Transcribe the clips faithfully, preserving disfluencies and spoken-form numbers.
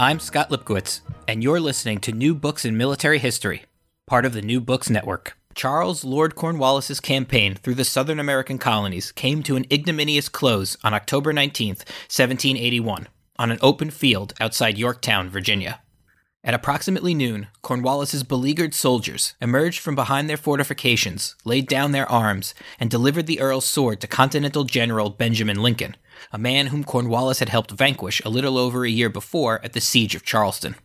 I'm Scott Lipkowitz, and you're listening to New Books in Military History, part of the New Books Network. Charles Lord Cornwallis's campaign through the Southern American colonies came to an ignominious close on October nineteenth, seventeen eighty-one, on an open field outside Yorktown, Virginia. At approximately noon, Cornwallis's beleaguered soldiers emerged from behind their fortifications, laid down their arms, and delivered the Earl's sword to Continental General Benjamin Lincoln, a man whom Cornwallis had helped vanquish a little over a year before at the siege of Charleston.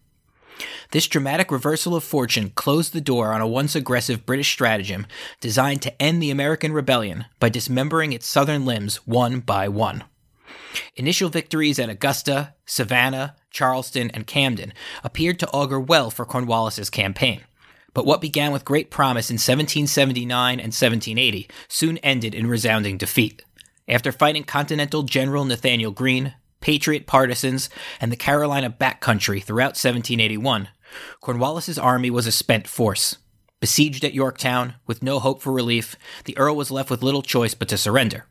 This dramatic reversal of fortune closed the door on a once aggressive British stratagem designed to end the American rebellion by dismembering its southern limbs one by one. Initial victories at Augusta, Savannah, Charleston, and Camden appeared to augur well for Cornwallis's campaign. But what began with great promise in seventeen seventy-nine and seventeen eighty soon ended in resounding defeat. After fighting Continental General Nathanael Greene, Patriot partisans, and the Carolina backcountry throughout seventeen eighty-one, Cornwallis's army was a spent force. Besieged at Yorktown, with no hope for relief, the Earl was left with little choice but to surrender.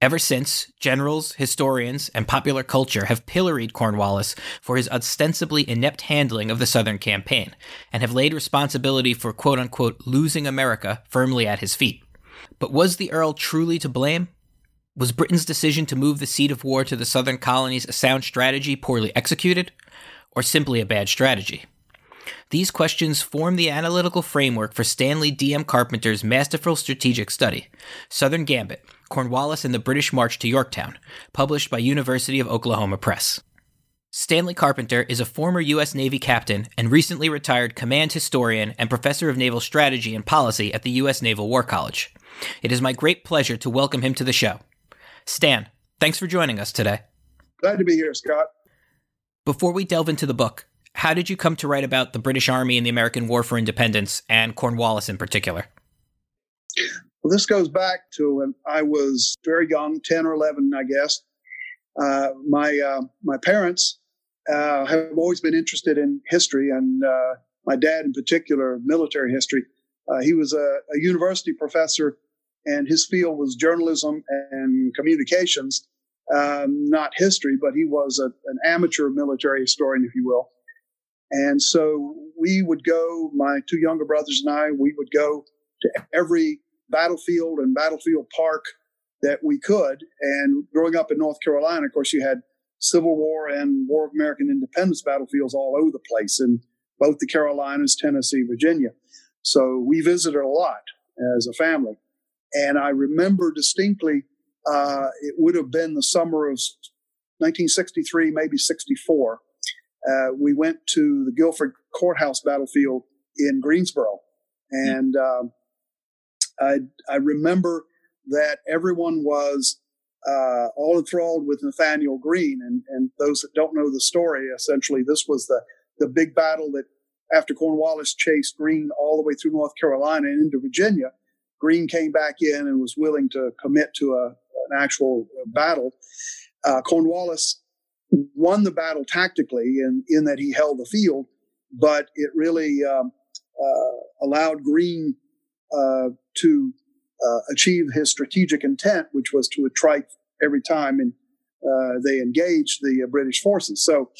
Ever since, generals, historians, and popular culture have pilloried Cornwallis for his ostensibly inept handling of the Southern campaign, and have laid responsibility for quote-unquote losing America firmly at his feet. But was the Earl truly to blame? Was Britain's decision to move the seat of war to the southern colonies a sound strategy poorly executed, or simply a bad strategy? These questions form the analytical framework for Stanley D M. Carpenter's masterful strategic study, Southern Gambit, Cornwallis and the British March to Yorktown, published by University of Oklahoma Press. Stanley Carpenter is a former U S Navy captain and recently retired command historian and professor of naval strategy and policy at the U S Naval War College. It is my great pleasure to welcome him to the show. Stan, thanks for joining us today. Glad to be here, Scott. Before we delve into the book, how did you come to write about the British Army and the American War for Independence, and Cornwallis in particular? Well, this goes back to when I was very young, ten or eleven, I guess. Uh, my uh, my parents uh, have always been interested in history, and uh, my dad in particular, military history. Uh, he was a, a university professor, and his field was journalism and communications, um, not history, but he was a, an amateur military historian, if you will. And so we would go, my two younger brothers and I, we would go to every battlefield and battlefield park that we could. And growing up in North Carolina, of course, you had Civil War and War of American Independence battlefields all over the place in both the Carolinas, Tennessee, Virginia. So we visited a lot as a family. And I remember distinctly, uh, it would have been the summer of nineteen sixty-three, maybe sixty-four. Uh, we went to the Guilford Courthouse battlefield in Greensboro. And mm. uh, I, I remember that everyone was uh, all enthralled with Nathanael Greene. And, and those that don't know the story, essentially, this was the, the big battle that after Cornwallis chased Greene all the way through North Carolina and into Virginia, Greene came back in and was willing to commit to a, an actual battle. Uh, Cornwallis won the battle tactically in, in that he held the field, but it really um, uh, allowed Greene uh, to uh, achieve his strategic intent, which was to attrite every time and uh, they engaged the uh, British forces. So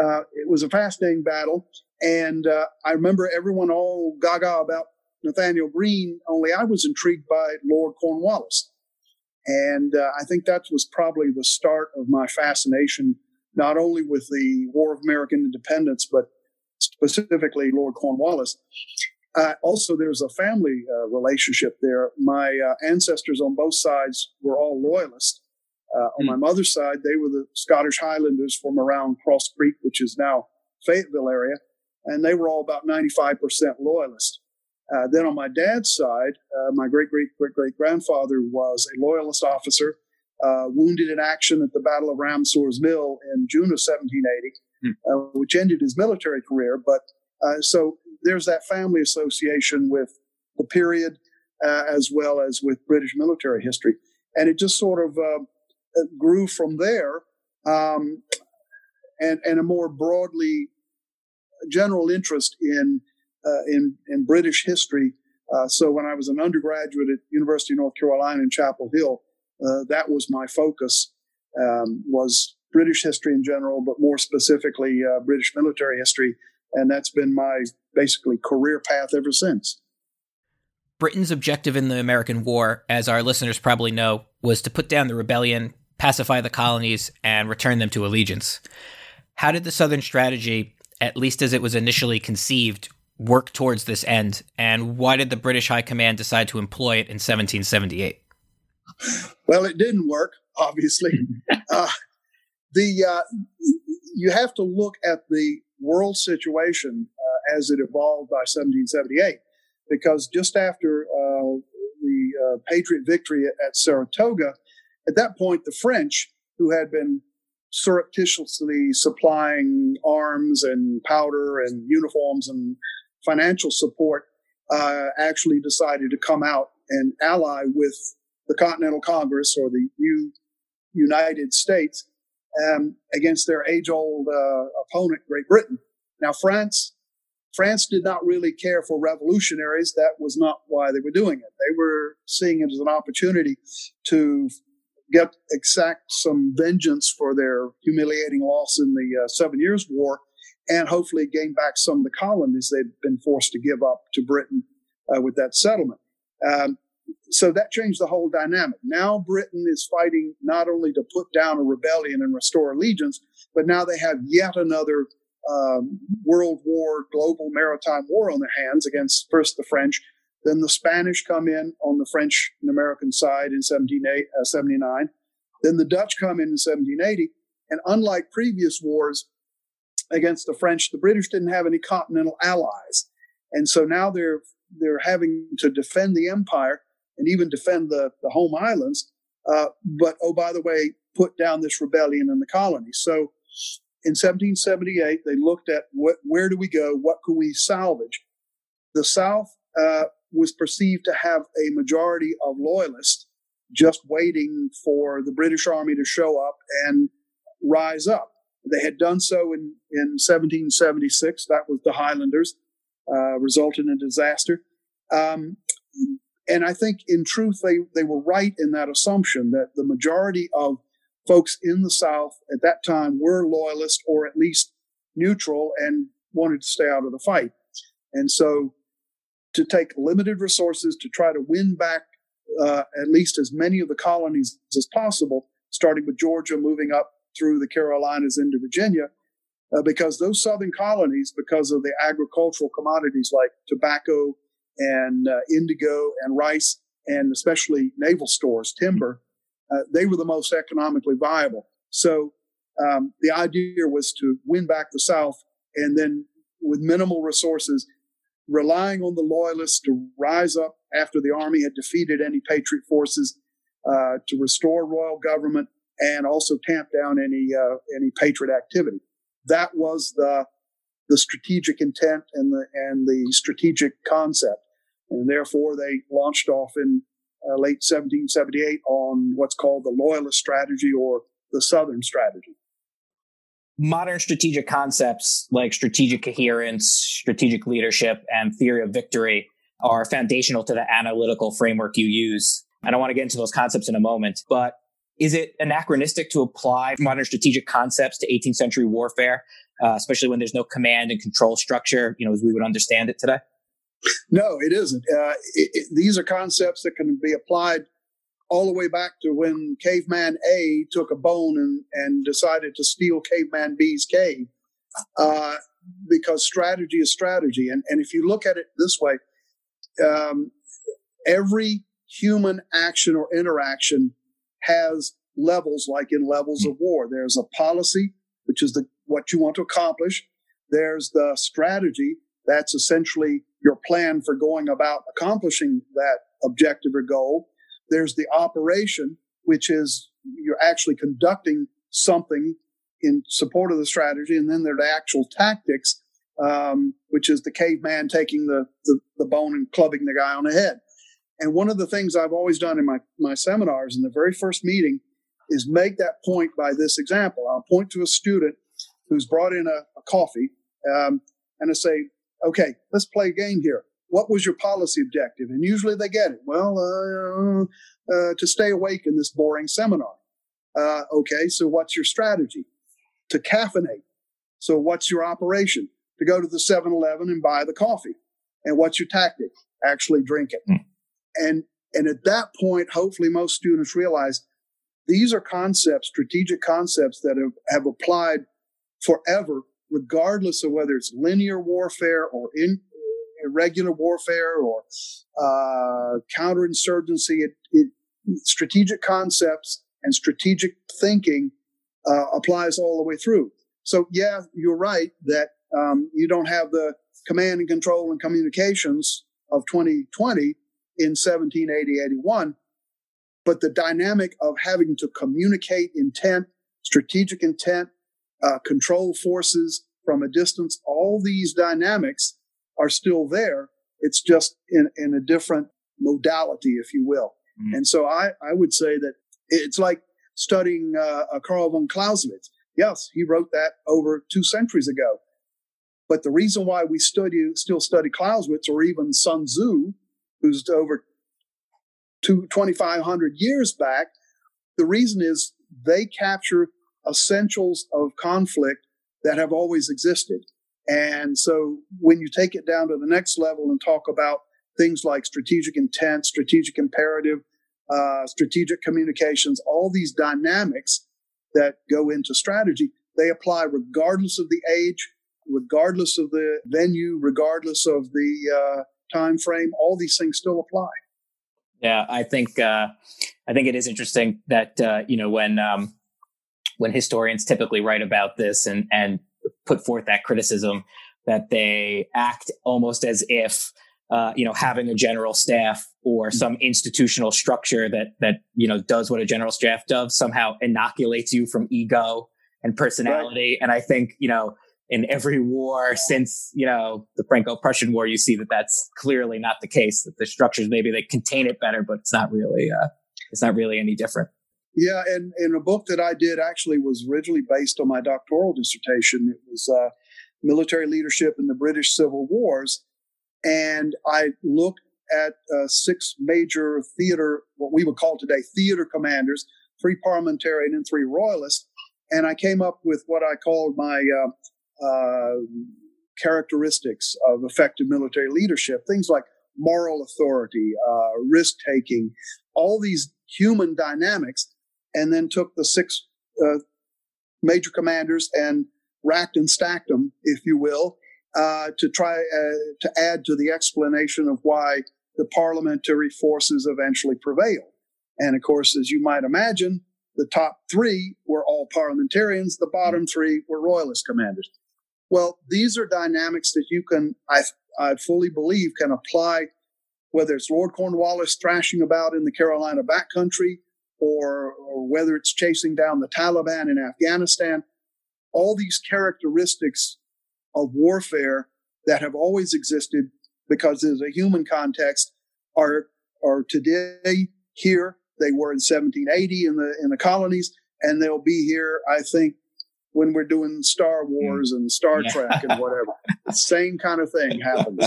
uh, it was a fascinating battle, and uh, I remember everyone all gaga about Nathanael Greene, only I was intrigued by Lord Cornwallis. And uh, I think that was probably the start of my fascination not only with the War of American Independence, but specifically Lord Cornwallis. Uh, also, there's a family uh, relationship there. My uh, ancestors on both sides were all loyalists. Uh, on mm. my mother's side, they were the Scottish Highlanders from around Cross Creek, which is now Fayetteville area, and they were all about ninety-five percent loyalists. Uh, then on my dad's side, uh, my great-great-great-great-grandfather was a loyalist officer, uh, wounded in action at the Battle of Ramsour's Mill in June of seventeen eighty, mm. uh, which ended his military career. But uh, so there's that family association with the period uh, as well as with British military history. And it just sort of uh, grew from there, um, and, and a more broadly general interest in Uh, in, in British history. Uh, so when I was an undergraduate at University of North Carolina in Chapel Hill, uh, that was my focus, um, was British history in general, but more specifically uh, British military history. And that's been my basically career path ever since. Britain's objective in the American War, as our listeners probably know, was to put down the rebellion, pacify the colonies, and return them to allegiance. How did the Southern strategy, at least as it was initially conceived, work towards this end, and why did the British High Command decide to employ it in seventeen seventy-eight? Well, it didn't work, obviously. uh, the uh, you have to look at the world situation uh, as it evolved by seventeen seventy-eight, because just after uh, the uh, Patriot victory at, at Saratoga, at that point, the French, who had been surreptitiously supplying arms and powder and uniforms and financial support, uh, actually decided to come out and ally with the Continental Congress, or the new United States, um, against their age-old uh, opponent, Great Britain. Now, France, France did not really care for revolutionaries. That was not why they were doing it. They were seeing it as an opportunity to get exact some vengeance for their humiliating loss in the uh, Seven Years' War, and hopefully gain back some of the colonies they'd been forced to give up to Britain uh, with that settlement. Um, so that changed the whole dynamic. Now Britain is fighting not only to put down a rebellion and restore allegiance, but now they have yet another um, world war, global maritime war on their hands against first the French. Then the Spanish come in on the French and American side in seventeen seventy-nine. Then the Dutch come in in seventeen eighty. And unlike previous wars against the French, the British didn't have any continental allies. And so now they're they're having to defend the empire and even defend the, the home islands. Uh, but, oh, by the way, put down this rebellion in the colonies. So in seventeen seventy-eight, they looked at what, where do we go? What can we salvage? The South uh, was perceived to have a majority of loyalists just waiting for the British Army to show up and rise up. They had done so in, in seventeen seventy-six. That was the Highlanders, uh, resulted in disaster. Um, and I think, in truth, they, they were right in that assumption that the majority of folks in the South at that time were loyalists or at least neutral and wanted to stay out of the fight. And so to take limited resources to try to win back uh, at least as many of the colonies as possible, starting with Georgia, moving up through the Carolinas into Virginia, uh, because those southern colonies, because of the agricultural commodities like tobacco and uh, indigo and rice, and especially naval stores, timber, uh, they were the most economically viable. So um, the idea was to win back the South, and then with minimal resources, relying on the loyalists to rise up after the army had defeated any Patriot forces, uh, to restore royal government and also tamp down any uh, any Patriot activity. That was the the strategic intent and the and the strategic concept, and therefore they launched off in uh, late seventeen seventy-eight on what's called the Loyalist strategy or the Southern strategy. Modern strategic concepts like strategic coherence, strategic leadership, and theory of victory are foundational to the analytical framework you use. And I want to get into those concepts in a moment, but is it anachronistic to apply modern strategic concepts to eighteenth century warfare, uh, especially when there's no command and control structure, you know, as we would understand it today? No, it isn't. Uh, it, it, these are concepts that can be applied all the way back to when Caveman A took a bone and, and decided to steal Caveman B's cave, uh, because strategy is strategy. And, and if you look at it this way, um, every human action or interaction has levels, like in levels of war. There's a policy, which is the what you want to accomplish. There's the strategy. That's essentially your plan for going about accomplishing that objective or goal. There's the operation, which is you're actually conducting something in support of the strategy. And then there are the actual tactics, um, which is the caveman taking the, the, the bone and clubbing the guy on the head. And one of the things I've always done in my, my seminars in the very first meeting is make that point by this example. I'll point to a student who's brought in a, a coffee, um, and I say, okay, let's play a game here. What was your policy objective? And usually they get it. Well, uh, uh, to stay awake in this boring seminar. Uh, okay, so what's your strategy? To caffeinate. So what's your operation? To go to the seven eleven and buy the coffee. And what's your tactic? Actually drink it. Mm. And and at that point, hopefully most students realize these are concepts, strategic concepts that have, have applied forever, regardless of whether it's linear warfare or in, irregular warfare or uh, counterinsurgency. It, it, strategic concepts and strategic thinking uh, applies all the way through. So, yeah, you're right that um, you don't have the command and control and communications of twenty twenty, in seventeen eighty eighty-one, but the dynamic of having to communicate intent, strategic intent, uh, control forces from a distance, all these dynamics are still there. It's just in, in a different modality, if you will. Mm. And so I, I would say that it's like studying uh, Karl von Clausewitz. Yes, he wrote that over two centuries ago. But the reason why we study, still study Clausewitz or even Sun Tzu, who's over twenty-five hundred years back, the reason is they capture essentials of conflict that have always existed. And so when you take it down to the next level and talk about things like strategic intent, strategic imperative, uh, strategic communications, all these dynamics that go into strategy, they apply regardless of the age, regardless of the venue, regardless of the... Uh, time frame, all these things still apply. Yeah, I think uh, I think it is interesting that uh, you know when um, when historians typically write about this and and put forth that criticism, that they act almost as if uh, you know having a general staff or some institutional structure that that you know does what a general staff does somehow inoculates you from ego and personality. Right. And I think you know. In every war since, you know, the Franco-Prussian War, you see that that's clearly not the case, that the structures, maybe they contain it better, but it's not really, uh, it's not really any different. Yeah. And, and a book that I did actually was originally based on my doctoral dissertation. It was uh, Military Leadership in the British Civil Wars. And I looked at uh, six major theater, what we would call today theater commanders, three parliamentarian and three royalists. And I came up with what I called my... Uh, Uh, characteristics of effective military leadership, things like moral authority, uh, risk-taking, all these human dynamics, and then took the six uh, major commanders and racked and stacked them, if you will, uh, to try uh, to add to the explanation of why the parliamentary forces eventually prevailed. And of course, as you might imagine, the top three were all parliamentarians, the bottom three were royalist commanders. Well, these are dynamics that you can, I, I fully believe, can apply, whether it's Lord Cornwallis thrashing about in the Carolina backcountry or, or whether it's chasing down the Taliban in Afghanistan. All these characteristics of warfare that have always existed because there's a human context are, are today here. They were in seventeen eighty in the in the colonies, and they'll be here, I think, when we're doing Star Wars and Star yeah. Trek and whatever. The same kind of thing happens.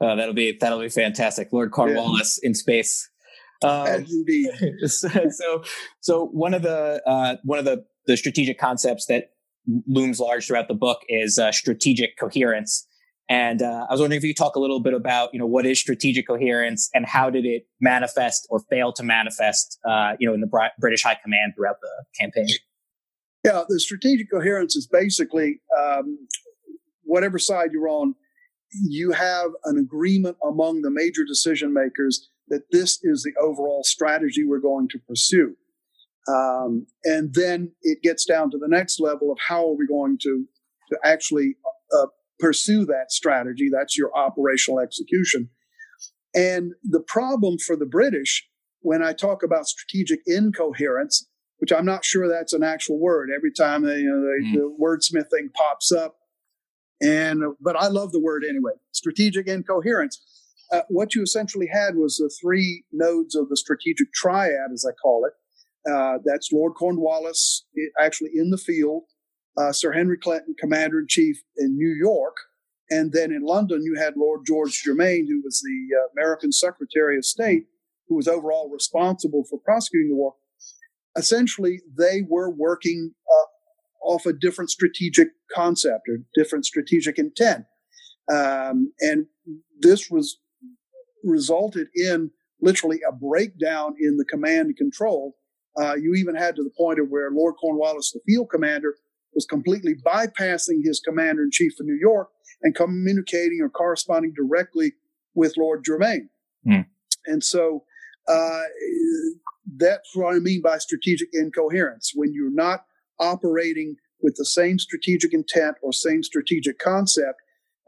Oh, that'll be that'll be fantastic. Lord Cornwallis yeah. in space. Um, indeed. so, so one of the uh, one of the, the strategic concepts that looms large throughout the book is uh, strategic coherence. And uh, I was wondering if you could talk a little bit about, you know, what is strategic coherence and how did it manifest or fail to manifest, uh, you know, in the Br- British High Command throughout the campaign? Yeah, the strategic coherence is basically um, whatever side you're on, you have an agreement among the major decision makers that this is the overall strategy we're going to pursue. Um, and then it gets down to the next level of how are we going to, to actually uh, pursue that strategy. That's your operational execution. And the problem for the British, when I talk about strategic incoherence, which I'm not sure that's an actual word. Every time they, you know, they, mm. the wordsmith thing pops up, and but I love the word anyway. Strategic incoherence. Uh, what you essentially had was the three nodes of the strategic triad, as I call it. Uh, that's Lord Cornwallis, actually in the field, uh, Sir Henry Clinton, Commander-in-Chief in New York, and then in London you had Lord George Germain, who was the uh, American Secretary of State, who was overall responsible for prosecuting the war. Essentially, they were working uh, off a different strategic concept or different strategic intent. Um, and this was resulted in literally a breakdown in the command and control. Uh, you even had to the point of where Lord Cornwallis, the field commander, was completely bypassing his commander-in-chief of New York and communicating or corresponding directly with Lord Germain. Mm. And so... Uh, That's what I mean by strategic incoherence. When you're not operating with the same strategic intent or same strategic concept,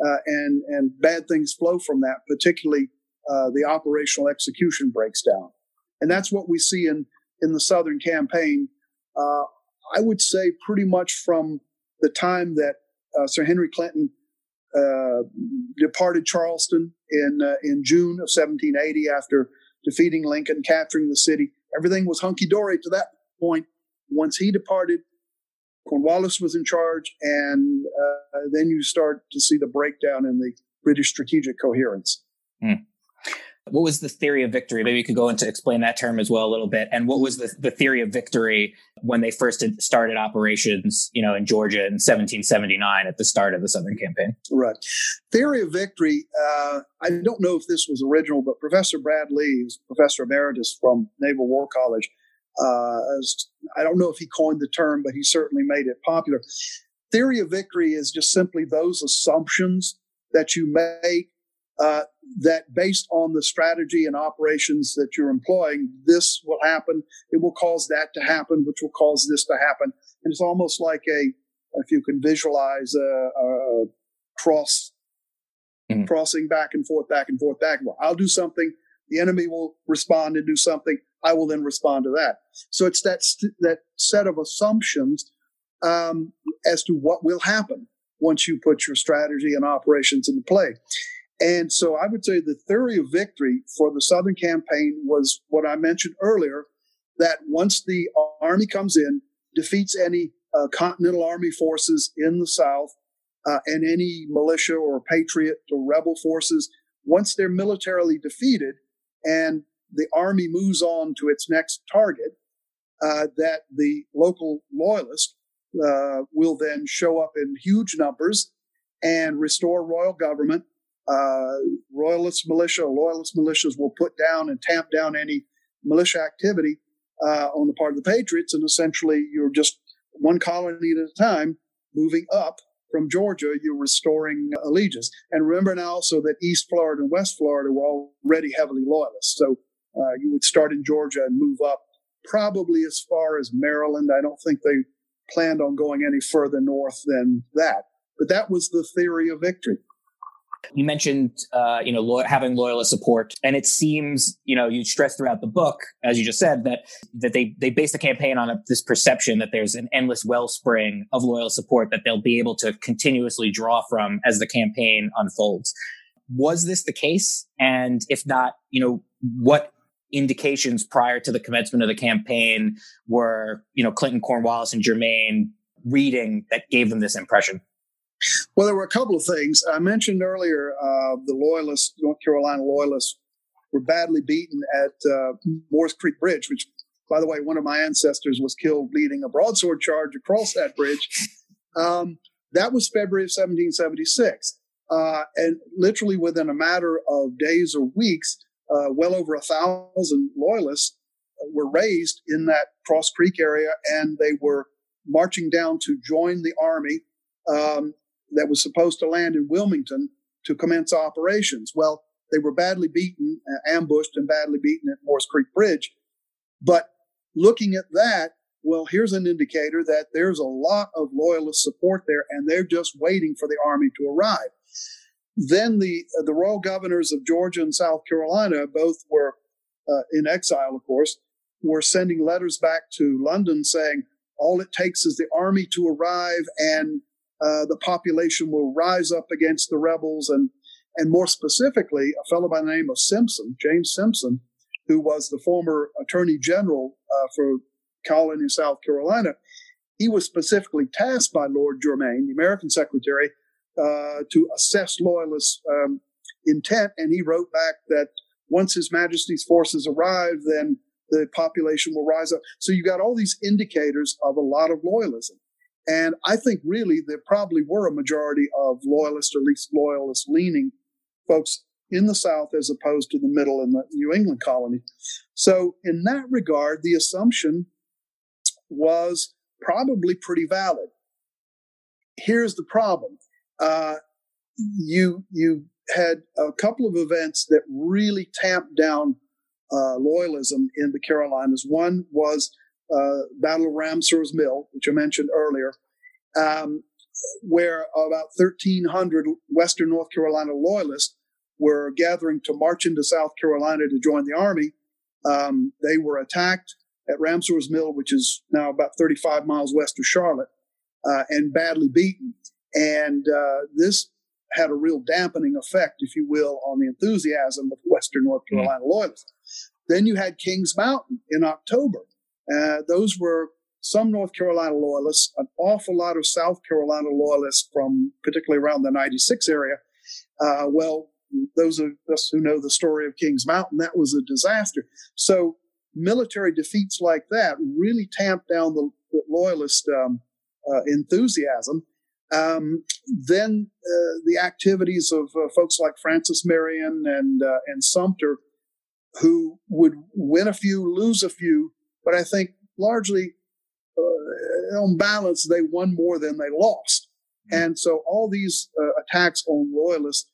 uh, and and bad things flow from that, particularly uh, the operational execution breaks down. And that's what we see in, in the Southern campaign, uh, I would say pretty much from the time that uh, Sir Henry Clinton uh, departed Charleston in uh, in June of seventeen eighty after defeating Lincoln, capturing the city. Everything was hunky-dory to that point. Once he departed, Cornwallis was in charge, and uh, then you start to see the breakdown in the British strategic coherence. Mm. What was the theory of victory? Maybe you could go into explain that term as well a little bit. And what was the, the theory of victory when they first started operations, you know, in Georgia in seventeen seventy-nine at the start of the Southern campaign? Right. Theory of victory. Uh, I don't know if this was original, but Professor Brad Lee, who's Professor Emeritus from Naval War College, uh, I don't know if he coined the term, but he certainly made it popular. Theory of victory is just simply those assumptions that you make Uh, that based on the strategy and operations that you're employing, this will happen, it will cause that to happen, which will cause this to happen. And it's almost like a, if you can visualize a, a cross, mm-hmm. crossing back and forth, back and forth, back and forth. I'll do something, the enemy will respond and do something, I will then respond to that. So it's that, st- that set of assumptions um, as to what will happen once you put your strategy and operations into play. And so I would say the theory of victory for the Southern campaign was what I mentioned earlier, that once the army comes in, defeats any uh, Continental Army forces in the South uh, and any militia or patriot or rebel forces, once they're militarily defeated and the army moves on to its next target, uh, that the local loyalists uh, will then show up in huge numbers and restore royal government. Uh, royalist militia, loyalist militias will put down and tamp down any militia activity uh, on the part of the Patriots, and essentially you're just one colony at a time moving up from Georgia, you're restoring allegiance. And remember now also that East Florida and West Florida were already heavily loyalist, so uh, you would start in Georgia and move up probably as far as Maryland. I don't think they planned on going any further north than that, but that was the theory of victory. You mentioned, uh, you know, lo- having loyalist support, and it seems, you know, you stress throughout the book, as you just said, that that they they base the campaign on a, this perception that there's an endless wellspring of loyalist support that they'll be able to continuously draw from as the campaign unfolds. Was this the case? And if not, you know, what indications prior to the commencement of the campaign were, you know, Clinton, Cornwallis, and Germain reading that gave them this impression? Well, there were a couple of things. I mentioned earlier uh, the Loyalists, North Carolina Loyalists, were badly beaten at uh, Moore's Creek Bridge, which, by the way, one of my ancestors was killed leading a broadsword charge across that bridge. Um, that was February of seventeen seventy-six. Uh, and literally within a matter of days or weeks, uh, well over a thousand loyalists were raised in that Cross Creek area, and they were marching down to join the army um, that was supposed to land in Wilmington to commence operations. Well, they were badly beaten, uh, ambushed and badly beaten at Moore's Creek Bridge. But looking at that, well, here's an indicator that there's a lot of loyalist support there, and they're just waiting for the army to arrive. Then the uh, the royal governors of Georgia and South Carolina, both were uh, in exile, of course, were sending letters back to London saying, all it takes is the army to arrive, and uh, the population will rise up against the rebels. And and more specifically, a fellow by the name of Simpson, James Simpson, who was the former attorney general uh, for Colony, South Carolina, he was specifically tasked by Lord Germain, the American secretary, uh, to assess loyalist um, intent. And he wrote back that once His Majesty's forces arrive, then the population will rise up. So you got all these indicators of a lot of loyalism. And I think really there probably were a majority of loyalist or at least loyalist leaning folks in the South as opposed to the middle and the New England colony. So in that regard, the assumption was probably pretty valid. Here's the problem. Uh, you, you had a couple of events that really tamped down Uh, loyalism in the Carolinas. One was uh, Battle of Ramsour's Mill, which I mentioned earlier, um, where about thirteen hundred Western North Carolina loyalists were gathering to march into South Carolina to join the army. Um, they were attacked at Ramsour's Mill, which is now about thirty-five miles west of Charlotte, uh, and badly beaten. And uh, this had a real dampening effect, if you will, on the enthusiasm of Western North Carolina mm-hmm. loyalists. Then you had Kings Mountain in October. Uh, those were some North Carolina loyalists, an awful lot of South Carolina loyalists from particularly around the ninety-six area. Uh, well, those of us who know the story of Kings Mountain, that was a disaster. So military defeats like that really tamped down the, the loyalist um, uh, enthusiasm. Um, then uh, the activities of uh, folks like Francis Marion and uh, and Sumter, who would win a few, lose a few, but I think largely uh, on balance, they won more than they lost. Mm-hmm. And so all these uh, attacks on loyalists,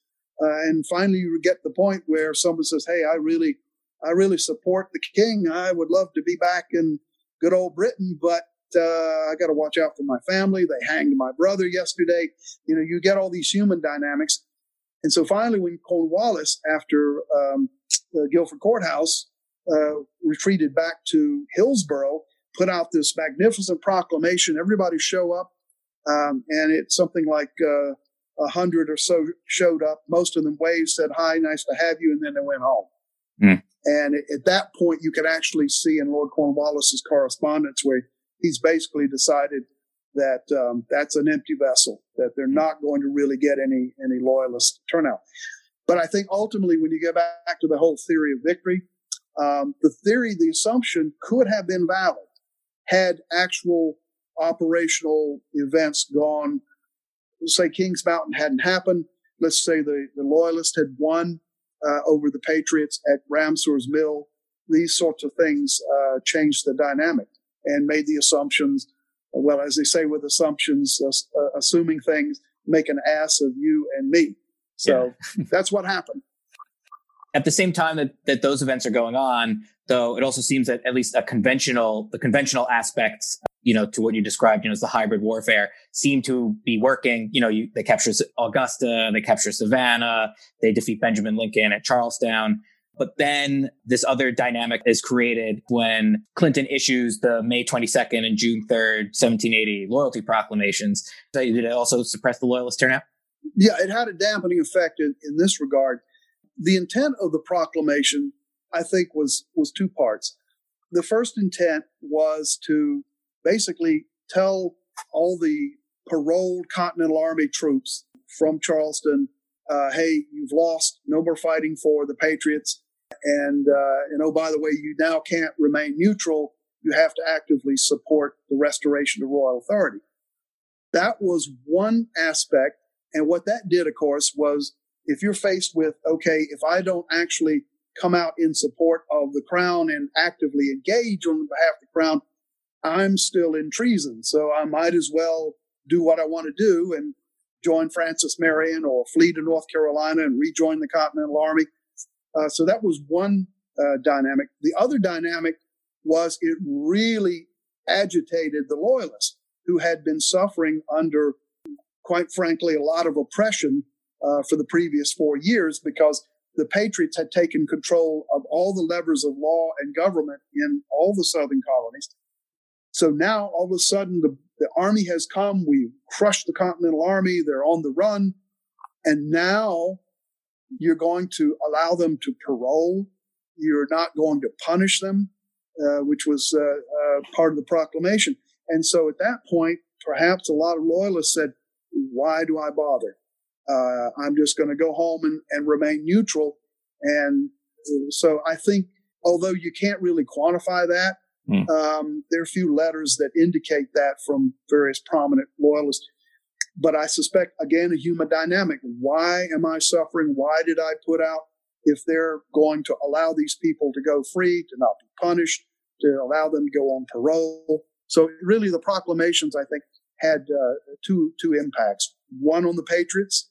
uh, and finally you get the point where someone says, hey, I really, I really support the king. I would love to be back in good old Britain, but uh, I got to watch out for my family. They hanged my brother yesterday. You know, you get all these human dynamics. And so finally, when Cornwallis, after um, the Guilford Courthouse, uh, retreated back to Hillsborough, put out this magnificent proclamation, everybody show up, um, and it's something like a uh, hundred or so showed up. Most of them waved, said, hi, nice to have you, and then they went home. Mm. And at that point, you could actually see in Lord Cornwallis's correspondence where he's basically decided that um, that's an empty vessel, that they're not going to really get any any loyalist turnout. But I think ultimately, when you go back to the whole theory of victory, um, the theory, the assumption could have been valid had actual operational events gone. Let's say Kings Mountain hadn't happened. Let's say the, the loyalists had won uh, over the Patriots at Ramsour's Mill. These sorts of things uh, changed the dynamic and made the assumptions. Well, as they say with assumptions, uh, assuming things make an ass of you and me. So yeah. That's what happened. At the same time that, that those events are going on, though, it also seems that at least a conventional, the conventional aspects, you know, to what you described, you know, as the hybrid warfare seem to be working. You know, you, they capture Augusta, they capture Savannah, they defeat Benjamin Lincoln at Charlestown. But then this other dynamic is created when Clinton issues the May twenty-second and June third, seventeen eighty loyalty proclamations. So did it also suppress the loyalist turnout? Yeah, it had a dampening effect in, in this regard. The intent of the proclamation, I think, was, was two parts. The first intent was to basically tell all the paroled Continental Army troops from Charleston, Uh, hey, you've lost. No more fighting for the Patriots. And, uh, and oh, by the way, you now can't remain neutral. You have to actively support the restoration of royal authority. That was one aspect. And what that did, of course, was if you're faced with, okay, if I don't actually come out in support of the crown and actively engage on behalf of the crown, I'm still in treason. So I might as well do what I want to do and join Francis Marion or flee to North Carolina and rejoin the Continental Army. Uh, so that was one uh, dynamic. The other dynamic was it really agitated the Loyalists, who had been suffering under, quite frankly, a lot of oppression uh, for the previous four years because the Patriots had taken control of all the levers of law and government in all the southern colonies. So now, all of a sudden, the, the army has come. We've crushed the Continental Army. They're on the run. And now you're going to allow them to parole. You're not going to punish them, uh, which was uh, uh, part of the proclamation. And so at that point, perhaps a lot of Loyalists said, why do I bother? Uh, I'm just going to go home and, and remain neutral. And so I think, although you can't really quantify that, Mm. Um, there are a few letters that indicate that from various prominent Loyalists. But I suspect, again, a human dynamic. Why am I suffering? Why did I put out? If they're going to allow these people to go free, to not be punished, to allow them to go on parole. So really the proclamations, I think, had uh, two two impacts, one on the Patriots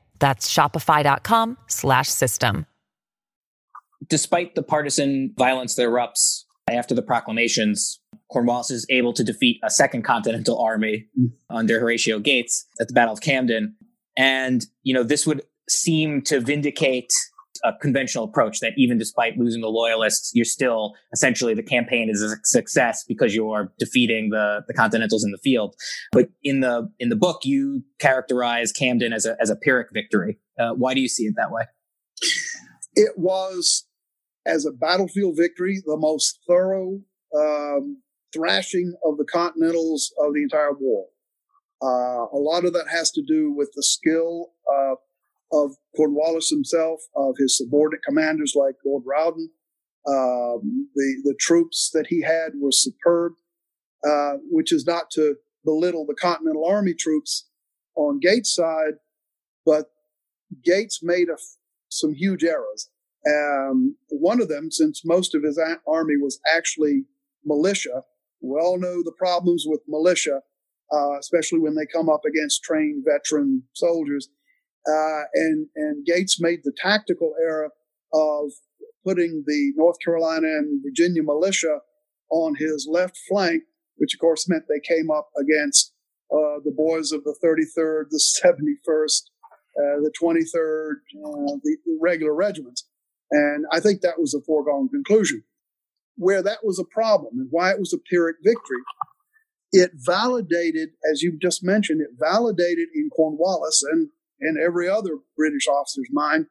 That's shopify.com slash system. Despite the partisan violence that erupts after the proclamations, Cornwallis is able to defeat a second Continental Army under Horatio Gates at the Battle of Camden. And, you know, this would seem to vindicate a conventional approach that even despite losing the Loyalists, you're still essentially the campaign is a success because you are defeating the, the Continentals in the field. But in the in the book, you characterize Camden as a as a Pyrrhic victory. Uh, why do you see it that way? It was, as a battlefield victory, the most thorough um, thrashing of the Continentals of the entire war. Uh, a lot of that has to do with the skill uh, of Cornwallis himself, of his subordinate commanders like Lord Rawdon. Um, the, the troops that he had were superb, uh, which is not to belittle the Continental Army troops on Gates' side, but Gates made a, some huge errors. Um, one of them, since most of his army was actually militia, we all know the problems with militia, uh, especially when they come up against trained veteran soldiers. Uh, and, and Gates made the tactical error of putting the North Carolina and Virginia militia on his left flank, which of course meant they came up against uh, the boys of the thirty-third, the seventy-first, uh, the twenty-third, uh, the, the regular regiments. And I think that was a foregone conclusion. Where that was a problem and why it was a Pyrrhic victory, it validated, as you just mentioned, it validated in Cornwallis and, and every other British officer's mind,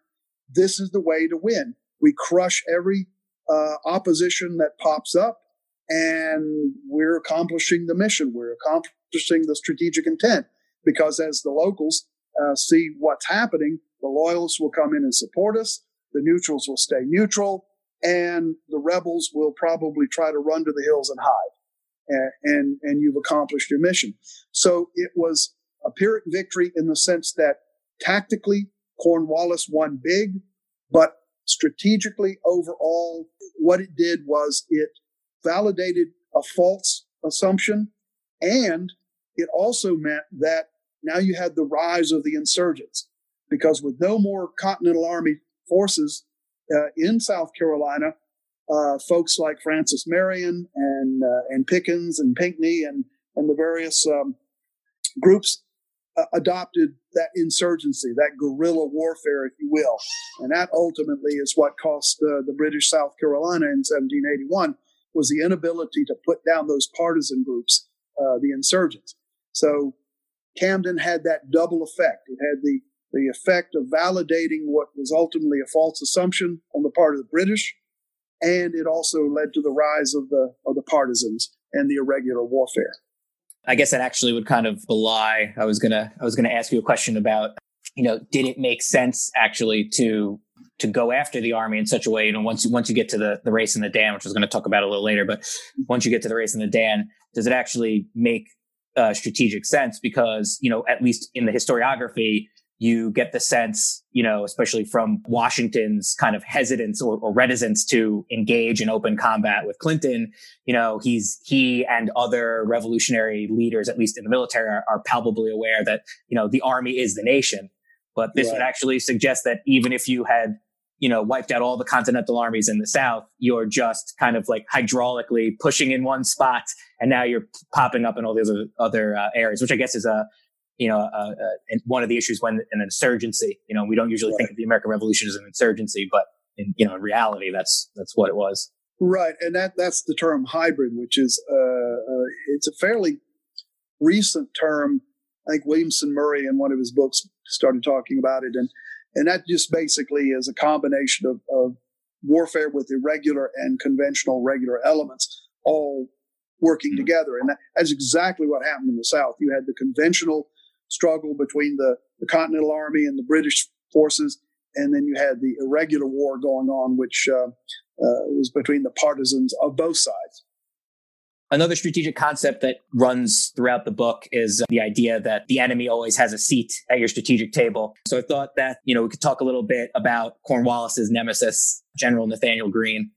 this is the way to win. We crush every uh, opposition that pops up, and we're accomplishing the mission. We're accomplishing the strategic intent, because as the locals uh, see what's happening, the Loyalists will come in and support us. The neutrals will stay neutral, and the rebels will probably try to run to the hills and hide. And, and, and you've accomplished your mission. So it was a Pyrrhic victory in the sense that tactically, Cornwallis won big, but strategically, overall, what it did was it validated a false assumption, and it also meant that now you had the rise of the insurgents, because with no more Continental Army forces uh, in South Carolina, uh, folks like Francis Marion and uh, and Pickens and Pinckney and and the various um, groups uh, adopted that insurgency, that guerrilla warfare, if you will, and that ultimately is what cost uh, the British South Carolina in seventeen eighty-one was the inability to put down those partisan groups, uh, the insurgents. So Camden had that double effect. It had the the effect of validating what was ultimately a false assumption on the part of the British, and it also led to the rise of the of the partisans and the irregular warfare. I guess that actually would kind of belie. I was gonna I was gonna ask you a question about, you know, did it make sense actually to to go after the army in such a way? You know, once you once you get to the, the race in the Dan, which I was going to talk about a little later, but once you get to the race in the Dan, does it actually make uh, strategic sense? Because, you know, at least in the historiography, you get the sense, you know, especially from Washington's kind of hesitance or, or reticence to engage in open combat with Clinton. You know, he's he and other revolutionary leaders, at least in the military, are, are palpably aware that, you know, the army is the nation. But this yeah. would actually suggest that even if you had, you know, wiped out all the Continental armies in the South, you're just kind of like hydraulically pushing in one spot, and now you're popping up in all these other, other uh, areas, which I guess is a You know, uh, uh, one of the issues when an insurgency. You know, we don't usually right. think of the American Revolution as an insurgency, but in you know, in reality, that's that's what it was. Right, and that that's the term hybrid, which is uh, uh, it's a fairly recent term. I think Williamson Murray, in one of his books, started talking about it, and and that just basically is a combination of, of warfare with irregular and conventional regular elements all working mm-hmm. together, and that, that's exactly what happened in the South. You had the conventional struggle between the, the Continental Army and the British forces, and then you had the irregular war going on, which uh, uh, was between the partisans of both sides. Another strategic concept that runs throughout the book is uh, the idea that the enemy always has a seat at your strategic table. So I thought that, you know, we could talk a little bit about Cornwallis's nemesis, General Nathanael Greene.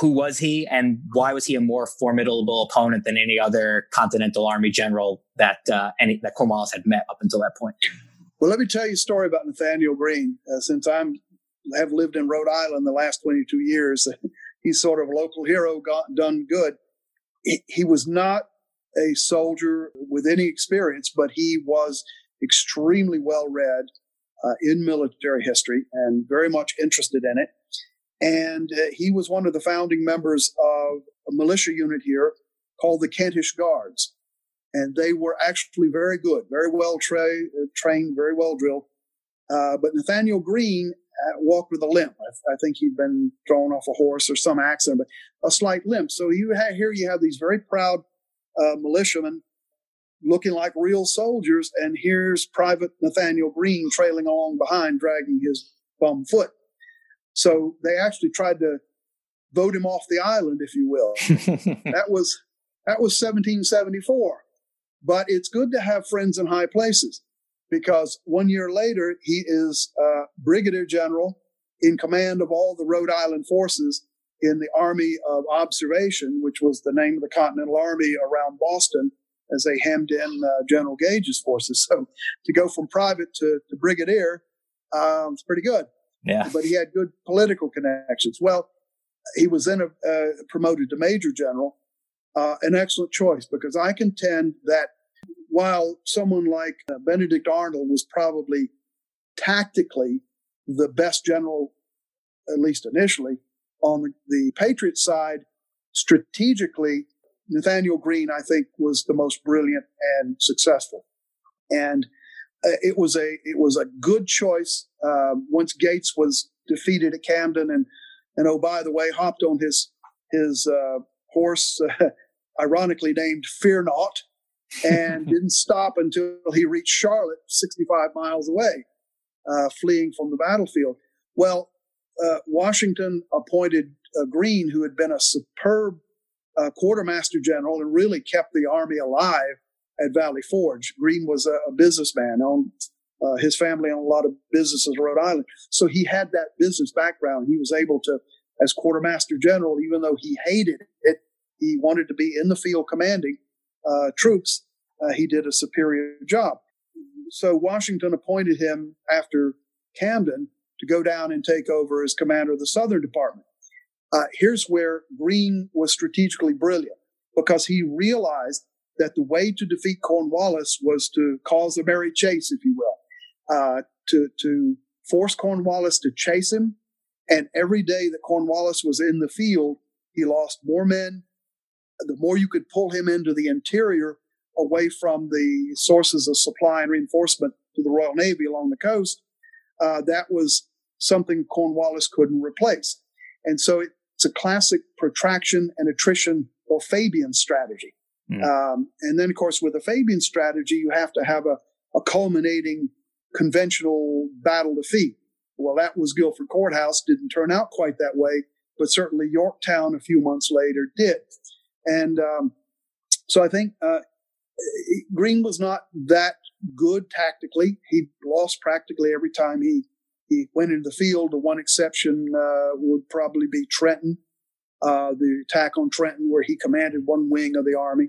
Who was he, and why was he a more formidable opponent than any other Continental Army general that uh, any, that Cornwallis had met up until that point? Well, let me tell you a story about Nathanael Greene. Uh, since I have lived in Rhode Island the last twenty-two years, he's sort of a local hero got, done good. He, he was not a soldier with any experience, but he was extremely well-read uh, in military history and very much interested in it. And uh, he was one of the founding members of a militia unit here called the Kentish Guards. And they were actually very good, very well tra- trained, very well drilled. Uh, but Nathanael Greene uh, walked with a limp. I, th- I think he'd been thrown off a horse or some accident, but a slight limp. So you ha- here you have these very proud uh, militiamen looking like real soldiers. And here's Private Nathanael Greene trailing along behind, dragging his bum foot. So they actually tried to vote him off the island, if you will. that was that was seventeen seventy-four. But it's good to have friends in high places, because one year later, he is uh, brigadier general in command of all the Rhode Island forces in the Army of Observation, which was the name of the Continental Army around Boston as they hemmed in uh, General Gage's forces. So to go from private to, to brigadier um, is pretty good. Yeah. But he had good political connections. Well, he was then uh, promoted to major general, uh, an excellent choice, because I contend that while someone like uh, Benedict Arnold was probably tactically the best general, at least initially, on the, the Patriot side, strategically, Nathanael Greene, I think, was the most brilliant and successful. And It was a it was a good choice. Uh, once Gates was defeated at Camden, and and oh by the way, hopped on his his uh, horse, uh, ironically named Fear Naught, and didn't stop until he reached Charlotte, sixty-five miles away, uh, fleeing from the battlefield. Well, uh, Washington appointed uh, Greene, who had been a superb uh, quartermaster general and really kept the army alive at Valley Forge. Greene was a, a businessman. Owned, uh, his family owned a lot of businesses in Rhode Island. So he had that business background. He was able to, as quartermaster general, even though he hated it, he wanted to be in the field commanding uh, troops. Uh, he did a superior job. So Washington appointed him after Camden to go down and take over as commander of the Southern Department. Uh, here's where Greene was strategically brilliant, because he realized that the way to defeat Cornwallis was to cause a merry chase, if you will, uh, to, to force Cornwallis to chase him. And every day that Cornwallis was in the field, he lost more men. The more you could pull him into the interior, away from the sources of supply and reinforcement to the Royal Navy along the coast, uh, that was something Cornwallis couldn't replace. And so it's a classic protraction and attrition or Fabian strategy. Mm. Um, and then, of course, with a Fabian strategy, you have to have a, a culminating conventional battle defeat. Well, that was Guilford Courthouse. Didn't turn out quite that way, but certainly Yorktown a few months later did. And um, so I think uh, Greene was not that good tactically. He lost practically every time he, he went into the field. The one exception uh, would probably be Trenton, uh, the attack on Trenton, where he commanded one wing of the army.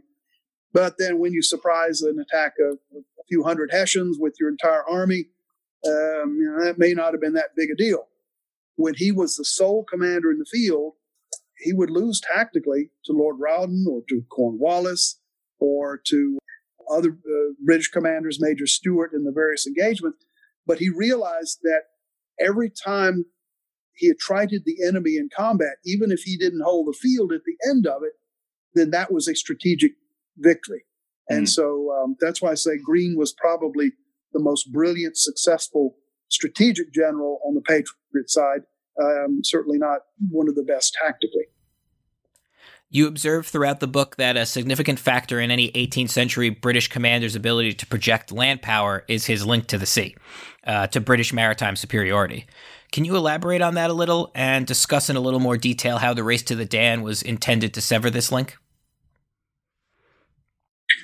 But then when you surprise an attack of a few hundred Hessians with your entire army, Um, you know, that may not have been that big a deal. When he was the sole commander in the field, he would lose tactically to Lord Rawdon or to Cornwallis or to other uh, British commanders, Major Stuart, in the various engagements. But he realized that every time he attrited the enemy in combat, even if he didn't hold the field at the end of it, then that was a strategic victory. Mm. And so um, that's why I say Greene was probably the most brilliant, successful strategic general on the Patriot side, um, certainly not one of the best tactically. You observe throughout the book that a significant factor in any eighteenth century British commander's ability to project land power is his link to the sea, uh, to British maritime superiority. Can you elaborate on that a little and discuss in a little more detail how the race to the Dan was intended to sever this link?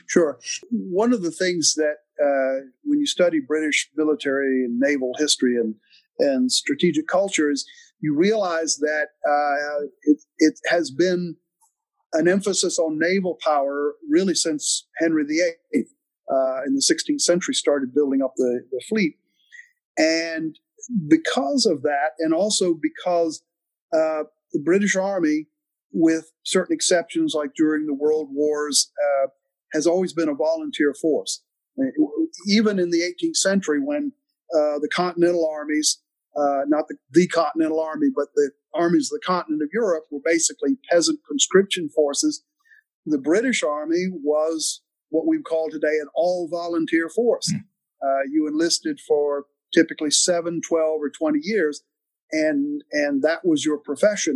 Sure. One of the things that Uh, when you study British military and naval history and, and strategic cultures, you realize that uh, it, it has been an emphasis on naval power really since Henry the Eighth uh, in the sixteenth century started building up the, the fleet. And because of that, and also because uh, the British Army, with certain exceptions like during the World Wars, uh, has always been a volunteer force. Even in the eighteenth century, when uh, the continental armies, uh, not the, the continental army, but the armies of the continent of Europe were basically peasant conscription forces, the British Army was what we call today an all-volunteer force. Mm. Uh, you enlisted for typically seven, twelve, or twenty years, and, and that was your profession.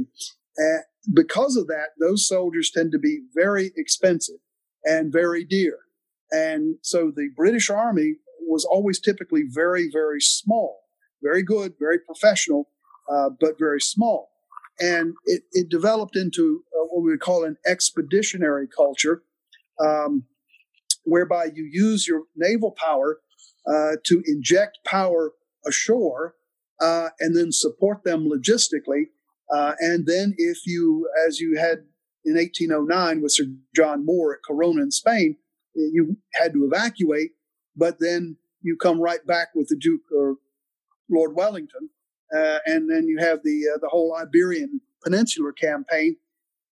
Uh, because of that, those soldiers tend to be very expensive and very dear. And so the British Army was always typically very, very small, very good, very professional, uh, but very small. And it, it developed into uh, what we would call an expeditionary culture, um, whereby you use your naval power uh, to inject power ashore uh, and then support them logistically. Uh, and then if you, as you had in eighteen oh nine with Sir John Moore at Corona in Spain, you had to evacuate, but then you come right back with the Duke or Lord Wellington, uh, and then you have the uh, the whole Iberian Peninsular campaign,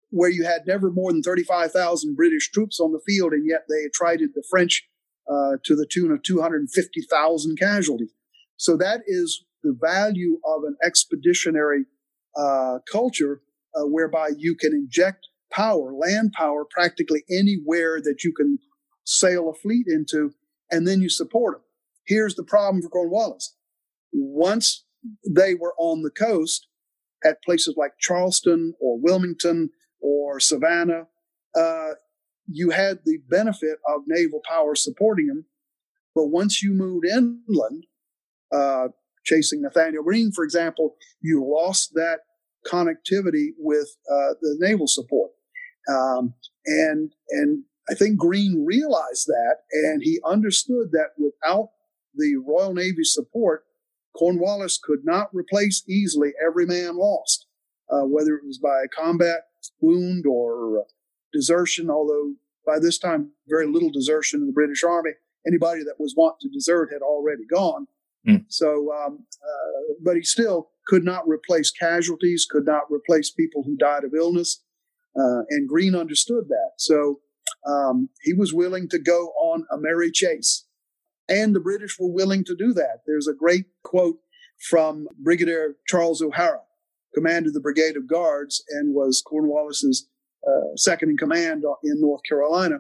where you had never more than thirty-five thousand British troops on the field, and yet they attrited the French uh, to the tune of two hundred fifty thousand casualties. So that is the value of an expeditionary uh, culture, uh, whereby you can inject power, land power, practically anywhere that you can sail a fleet into, and then you support them. Here's the problem for Cornwallis. Once they were on the coast at places like Charleston or Wilmington or Savannah, uh, you had the benefit of naval power supporting them. But once you moved inland, uh, chasing Nathanael Greene, for example, you lost that connectivity with uh, the naval support. Um, and, and, I think Greene realized that, and he understood that without the Royal Navy support, Cornwallis could not replace easily every man lost, uh, whether it was by combat, wound, or desertion, although by this time, very little desertion in the British Army. Anybody that was wont to desert had already gone. Mm. So, um, uh, but he still could not replace casualties, could not replace people who died of illness, uh, and Greene understood that. So, Um, he was willing to go on a merry chase, and the British were willing to do that. There's a great quote from Brigadier Charles O'Hara, commanded the Brigade of Guards and was Cornwallis's uh, second in command in North Carolina.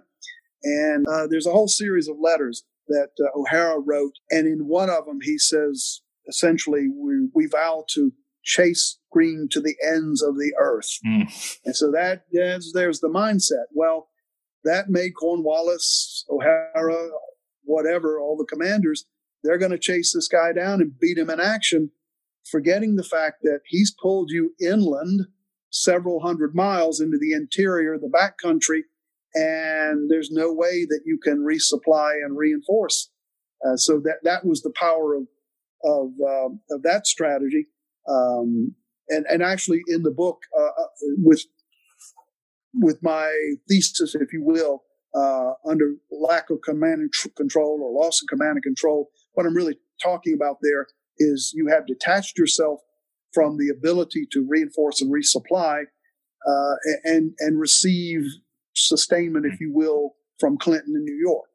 And uh, there's a whole series of letters that uh, O'Hara wrote, and in one of them he says, essentially we, we vow to chase Greene to the ends of the earth. Mm. And so that is, there's the mindset. Well, that made Cornwallis, O'Hara, whatever, all the commanders, they're going to chase this guy down and beat him in action, forgetting the fact that he's pulled you inland several hundred miles into the interior, the back country, and there's no way that you can resupply and reinforce. Uh, so that that was the power of of, um, of that strategy. Um, and, and actually in the book, uh, with with my thesis, if you will, uh, under lack of command and tr- control or loss of command and control, what I'm really talking about there is you have detached yourself from the ability to reinforce and resupply uh, and and receive sustainment, if you will, from Clinton in New York.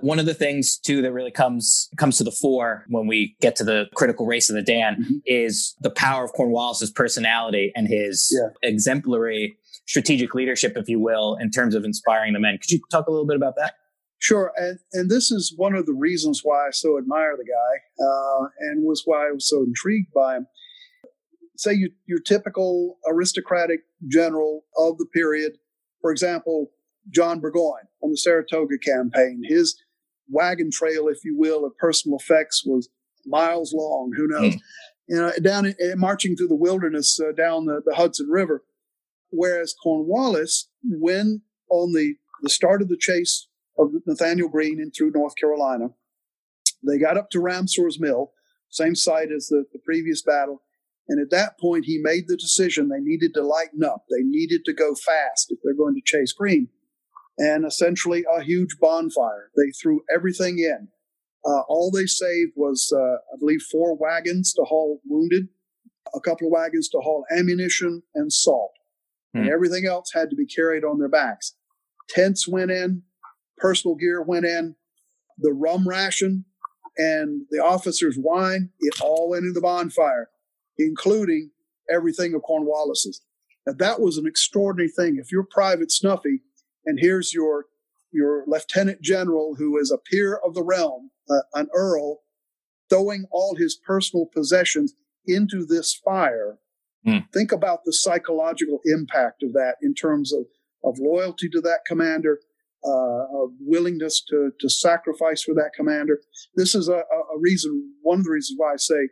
One of the things, too, that really comes comes to the fore when we get to the critical race of the Dan mm-hmm. is the power of Cornwallis's personality and his yeah. exemplary strategic leadership, if you will, in terms of inspiring the men. Could you talk a little bit about that? Sure. And, and this is one of the reasons why I so admire the guy uh, and was why I was so intrigued by him. Say you, your typical aristocratic general of the period, for example, John Burgoyne on the Saratoga campaign, his wagon trail, if you will, of personal effects was miles long. Who knows? Mm. You know, down in, marching through the wilderness uh, down the, the Hudson River. Whereas Cornwallis, when on the, the start of the chase of Nathanael Greene and through North Carolina, they got up to Ramsour's Mill, same site as the, the previous battle. And at that point, he made the decision they needed to lighten up. They needed to go fast if they're going to chase Greene. And essentially a huge bonfire. They threw everything in. Uh, all they saved was, uh, I believe, four wagons to haul wounded, a couple of wagons to haul ammunition and salt. Hmm. And everything else had to be carried on their backs. Tents went in. Personal gear went in. The rum ration and the officers' wine, it all went into the bonfire, including everything of Cornwallis's. Now, that was an extraordinary thing. If you're Private Snuffy, and here's your your lieutenant general, who is a peer of the realm, uh, an earl, throwing all his personal possessions into this fire. Mm. Think about the psychological impact of that in terms of, of loyalty to that commander, uh, of willingness to, to sacrifice for that commander. This is a, a reason, one of the reasons why I say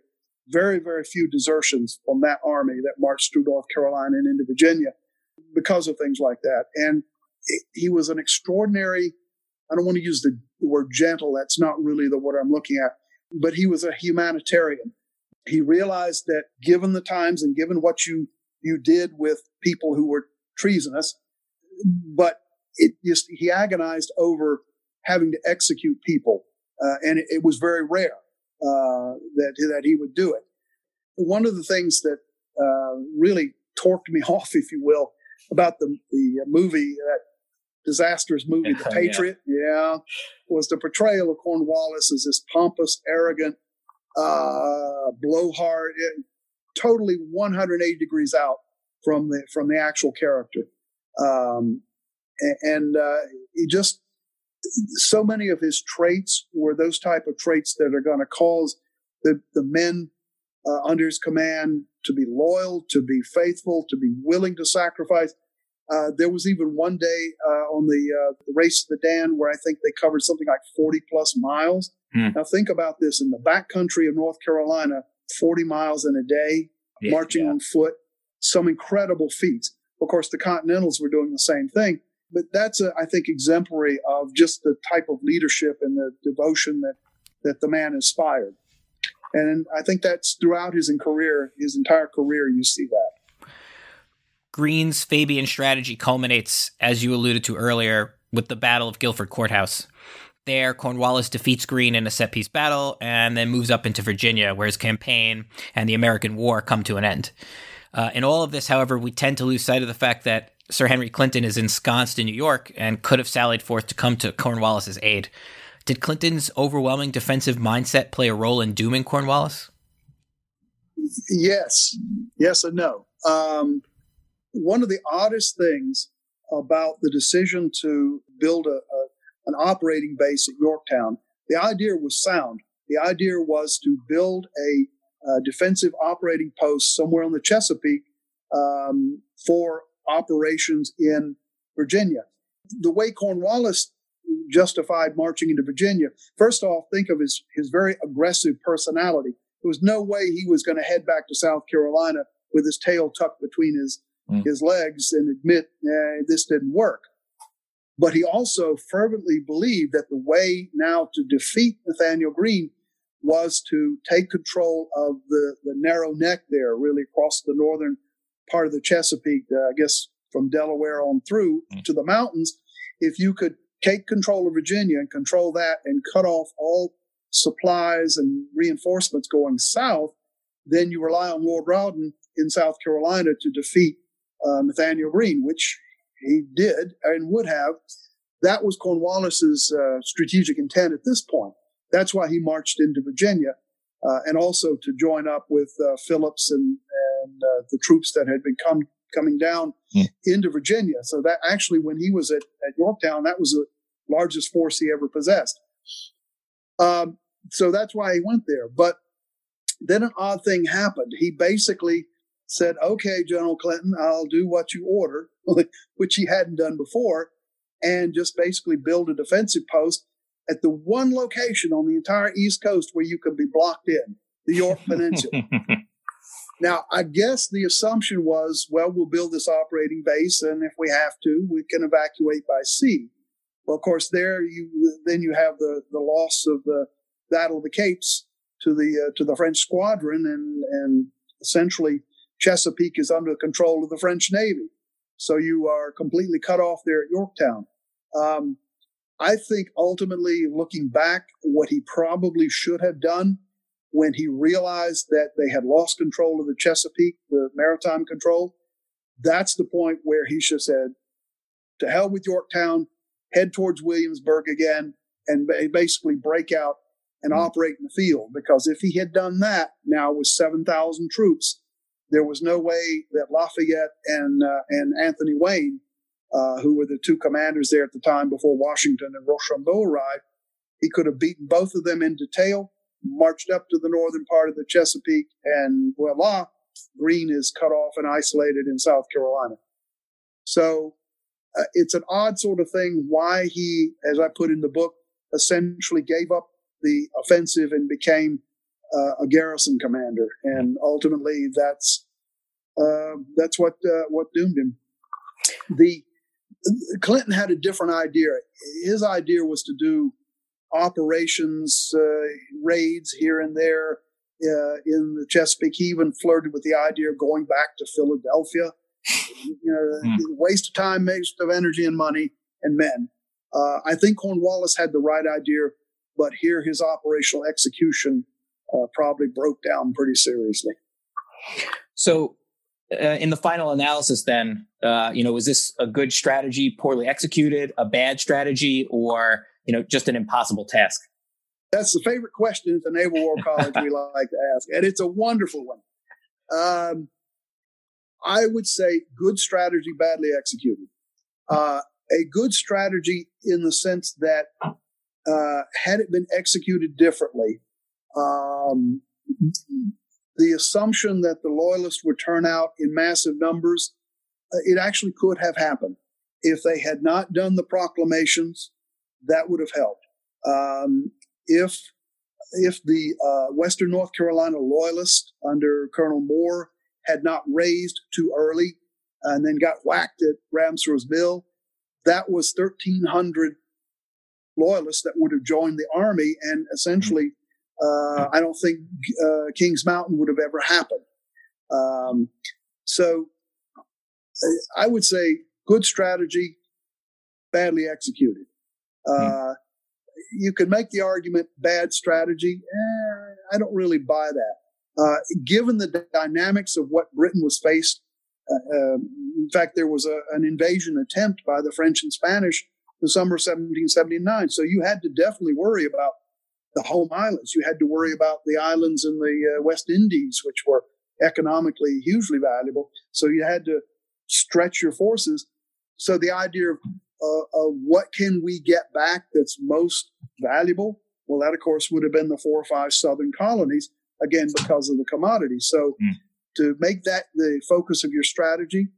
very, very few desertions from that army that marched through North Carolina and into Virginia because of things like that. And he was an extraordinary, I don't want to use the word gentle, that's not really the word I'm looking at, but he was a humanitarian. He realized that given the times and given what you you did with people who were treasonous, but it just, he agonized over having to execute people, uh, and it, it was very rare uh, that, that he would do it. One of the things that uh, really torqued me off, if you will, about the, the movie, that disastrous movie, The Patriot, yeah. yeah, was the portrayal of Cornwallis as this pompous, arrogant, uh, blowhard, it, totally one hundred eighty degrees out from the from the actual character. Um, and and uh, he just, so many of his traits were those type of traits that are going to cause the, the men Uh, under his command to be loyal, to be faithful, to be willing to sacrifice. Uh, there was even one day uh, on the, uh, the race of the Dan where I think they covered something like forty plus miles. Mm. Now think about this, in the backcountry of North Carolina, forty miles in a day, yeah, marching yeah. on foot, some incredible feats. Of course, the Continentals were doing the same thing, but that's, a, I think, exemplary of just the type of leadership and the devotion that, that the man inspired. And I think that's throughout his career, his entire career, you see that. Greene's Fabian strategy culminates, as you alluded to earlier, with the Battle of Guilford Courthouse. There, Cornwallis defeats Greene in a set-piece battle and then moves up into Virginia, where his campaign and the American War come to an end. Uh, in all of this, however, we tend to lose sight of the fact that Sir Henry Clinton is ensconced in New York and could have sallied forth to come to Cornwallis's aid. Did Clinton's overwhelming defensive mindset play a role in dooming Cornwallis? Yes. Yes and no. Um, one of the oddest things about the decision to build a, a, an operating base at Yorktown, the idea was sound. The idea was to build a uh, defensive operating post somewhere on the Chesapeake um, for operations in Virginia. The way Cornwallis justified marching into Virginia, first off, think of his, his very aggressive personality. There was no way he was going to head back to South Carolina with his tail tucked between his, mm. his legs and admit eh, this didn't work. But he also fervently believed that the way now to defeat Nathanael Greene was to take control of the, the narrow neck there, really across the northern part of the Chesapeake, uh, I guess from Delaware on through mm. to the mountains. If you could take control of Virginia and control that and cut off all supplies and reinforcements going south, then you rely on Lord Rawdon in South Carolina to defeat uh, Nathanael Greene, which he did and would have. That was Cornwallis's uh, strategic intent at this point. That's why he marched into Virginia uh, and also to join up with uh, Phillips and, and uh, the troops that had been come, coming down yeah. into Virginia. So that actually, when he was at, at Yorktown, that was the largest force he ever possessed. Um, so that's why he went there. But then an odd thing happened. He basically said, okay, General Clinton, I'll do what you order, which he hadn't done before, and just basically build a defensive post at the one location on the entire East Coast where you could be blocked in, the York Peninsula. Now, I guess the assumption was, well, we'll build this operating base, and if we have to, we can evacuate by sea. Well, of course, there you then you have the, the loss of the Battle of the Capes to the uh, to the French squadron, and and essentially Chesapeake is under the control of the French Navy. So you are completely cut off there at Yorktown. Um, I think ultimately, looking back, what he probably should have done when he realized that they had lost control of the Chesapeake, the maritime control, that's the point where he should have said, to hell with Yorktown, head towards Williamsburg again, and basically break out and operate in the field. Because if he had done that, now with seven thousand troops, there was no way that Lafayette and uh, and Anthony Wayne, uh, who were the two commanders there at the time before Washington and Rochambeau arrived, he could have beaten both of them in detail, marched up to the northern part of the Chesapeake, and voila, Greene is cut off and isolated in South Carolina. So uh, it's an odd sort of thing why he, as I put in the book, essentially gave up the offensive and became Uh, a garrison commander, and ultimately that's uh, that's what uh, what doomed him. The Clinton had a different idea. His idea was to do operations, uh, raids here and there uh, in the Chesapeake. He even flirted with the idea of going back to Philadelphia. You know, mm. waste of time, waste of energy and money and men. Uh, I think Cornwallis had the right idea, but here his operational execution Uh, probably broke down pretty seriously. So uh, in the final analysis then, uh, you know, was this a good strategy, poorly executed, a bad strategy, or, you know, just an impossible task? That's the favorite question at the Naval War College we like to ask, and it's a wonderful one. Um, I would say good strategy, badly executed. Uh, a good strategy in the sense that uh, had it been executed differently, Um, the assumption that the Loyalists would turn out in massive numbers, it actually could have happened. If they had not done the proclamations, that would have helped. Um, if if the uh, Western North Carolina Loyalists under Colonel Moore had not raised too early and then got whacked at Ramsour's Mill, that was thirteen hundred Loyalists that would have joined the Army and essentially Uh, I don't think uh, Kings Mountain would have ever happened. Um, so I would say good strategy, badly executed. Uh, mm. You can make the argument bad strategy. Eh, I don't really buy that. Uh, given the d- dynamics of what Britain was faced, uh, um, in fact, there was a, an invasion attempt by the French and Spanish in the summer of seventeen seventy-nine. So you had to definitely worry about the home islands. You had to worry about the islands in the uh, West Indies, which were economically hugely valuable. So you had to stretch your forces. So the idea of, uh, of what can we get back that's most valuable Well, that, of course, would have been the four or five southern colonies, again, because of the commodity. So mm. to make that the focus of your strategy,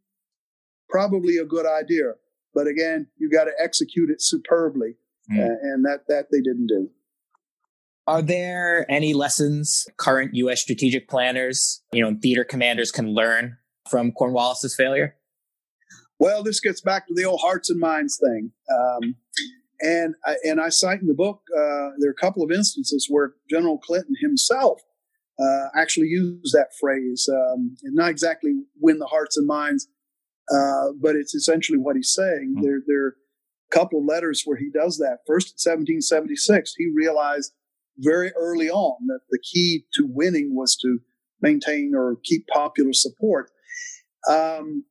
probably a good idea. But again, you got to execute it superbly, mm. uh, and that, that they didn't do. Are there any lessons current U S strategic planners, you know, and theater commanders can learn from Cornwallis's failure? Well, this gets back to the old hearts and minds thing. Um, and, I, and I cite in the book, uh, there are a couple of instances where General Clinton himself uh, actually used that phrase, um, and not exactly win the hearts and minds, uh, but it's essentially what he's saying. Mm-hmm. There, there are a couple of letters where he does that. First, in seventeen seventy-six, he realized very early on that the key to winning was to maintain or keep popular support. Um,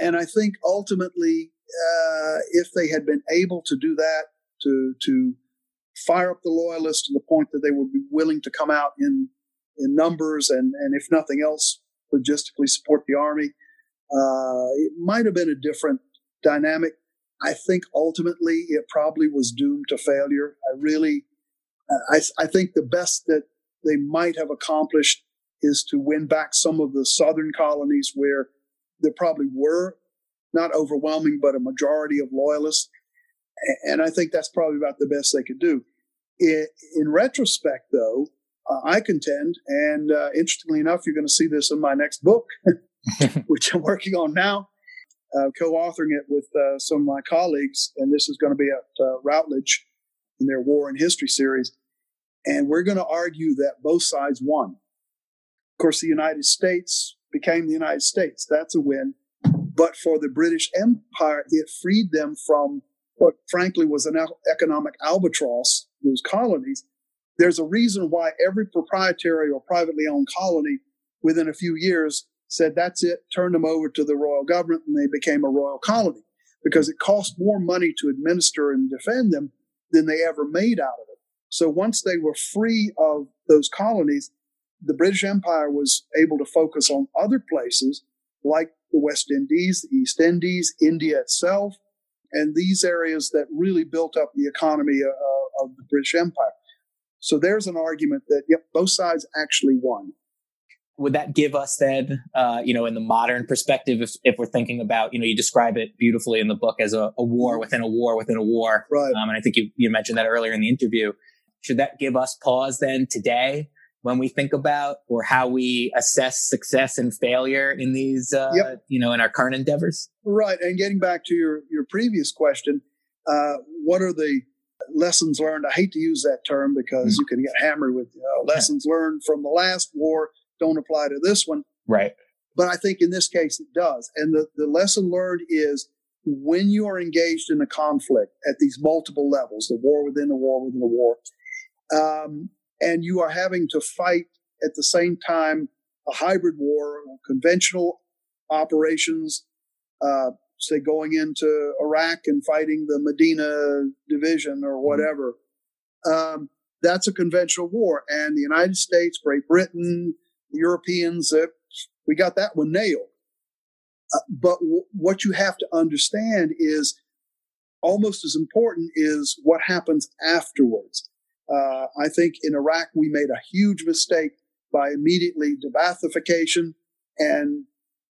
and I think ultimately, uh, if they had been able to do that, to to fire up the loyalists to the point that they would be willing to come out in in numbers and, and if nothing else, logistically support the army, uh, it might have been a different dynamic. I think ultimately it probably was doomed to failure. I really... I, I think the best that they might have accomplished is to win back some of the southern colonies where there probably were, not overwhelming, but a majority of loyalists. And I think that's probably about the best they could do. It, in retrospect, though, uh, I contend, and uh, interestingly enough, you're going to see this in my next book, which I'm working on now, uh, co-authoring it with uh, some of my colleagues, and this is going to be at uh, Routledge, in their War and History series, and we're going to argue that both sides won. Of course, the United States became the United States. That's a win. But for the British Empire, it freed them from what, frankly, was an economic albatross, those colonies. There's a reason why every proprietary or privately owned colony within a few years said, that's it, turned them over to the royal government, and they became a royal colony, because it cost more money to administer and defend them than they ever made out of it. So once they were free of those colonies, the British Empire was able to focus on other places like the West Indies, the East Indies, India itself, and these areas that really built up the economy uh, of the British Empire. So there's an argument that, yep, both sides actually won. Would that give us then, uh, you know, in the modern perspective, if, if we're thinking about, you know, you describe it beautifully in the book as a, a war within a war within a war. Right. Um, and I think you, you mentioned that earlier in the interview. Should that give us pause then today when we think about or how we assess success and failure in these, uh, yep. you know, in our current endeavors? Right. And getting back to your, your previous question, uh, what are the lessons learned? I hate to use that term because mm. you can get hammered with uh, lessons yeah. learned from the last war. Don't apply to this one. Right. But I think in this case it does. And the, the lesson learned is when you are engaged in a conflict at these multiple levels, the war within a war within a war, um, and you are having to fight at the same time a hybrid war, conventional operations, uh, say going into Iraq and fighting the Medina division or whatever, mm-hmm. um, that's a conventional war. And the United States, Great Britain, Europeans, uh, we got that one nailed. Uh, but w- what you have to understand is almost as important is what happens afterwards. Uh, I think in Iraq, we made a huge mistake by immediately debathification and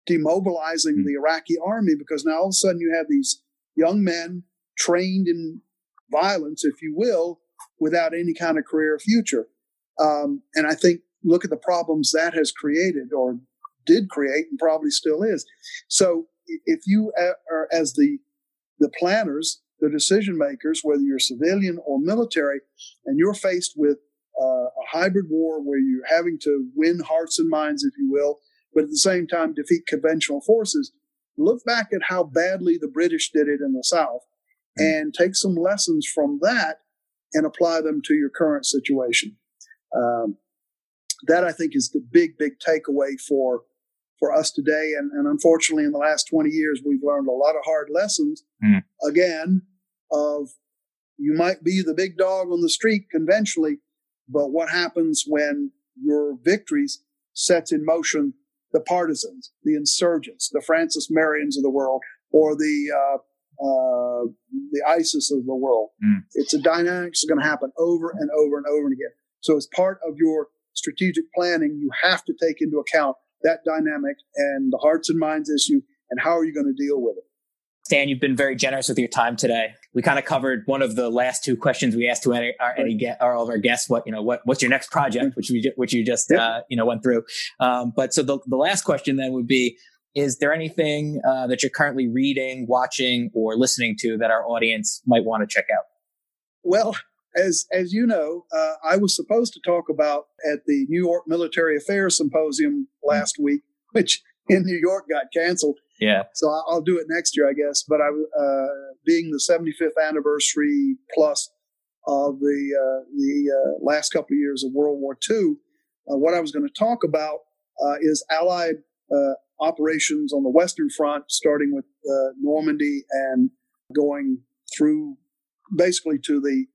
demobilizing mm-hmm. the Iraqi army, because now all of a sudden you have these young men trained in violence, if you will, without any kind of career future. Um, and I think look at the problems that has created or did create and probably still is. So if you are, as the the planners, the decision makers, whether you're civilian or military, and you're faced with uh, a hybrid war where you're having to win hearts and minds, if you will, but at the same time defeat conventional forces, look back at how badly the British did it in the South and take some lessons from that and apply them to your current situation. Um, That, I think, is the big, big takeaway for for us today. And, and unfortunately, in the last twenty years, we've learned a lot of hard lessons, mm. again, of you might be the big dog on the street conventionally, but what happens when your victories sets in motion the partisans, the insurgents, the Francis Marions of the world, or the uh, uh, the ISIS of the world. Mm. It's a dynamic that's going to happen over and over and over again. So as part of your strategic planning, you have to take into account that dynamic and the hearts and minds issue, and how are you going to deal with it? Stan, you've been very generous with your time today. We kind of covered one of the last two questions we asked to any, our, any get, or all of our guests. What you know, what what's your next project, which we which you just yep. uh, you know went through. Um, but so the the last question then would be: is there anything uh, that you're currently reading, watching, or listening to that our audience might want to check out? Well, as as you know, uh, I was supposed to talk about at the New York Military Affairs Symposium last mm-hmm. week, which in New York got canceled. Yeah. So I'll do it next year, I guess. But I, uh, being the seventy-fifth anniversary plus of the uh, the uh, last couple of years of World War Two, uh, what I was going to talk about uh, is Allied uh, operations on the Western Front, starting with uh, Normandy and going through basically to the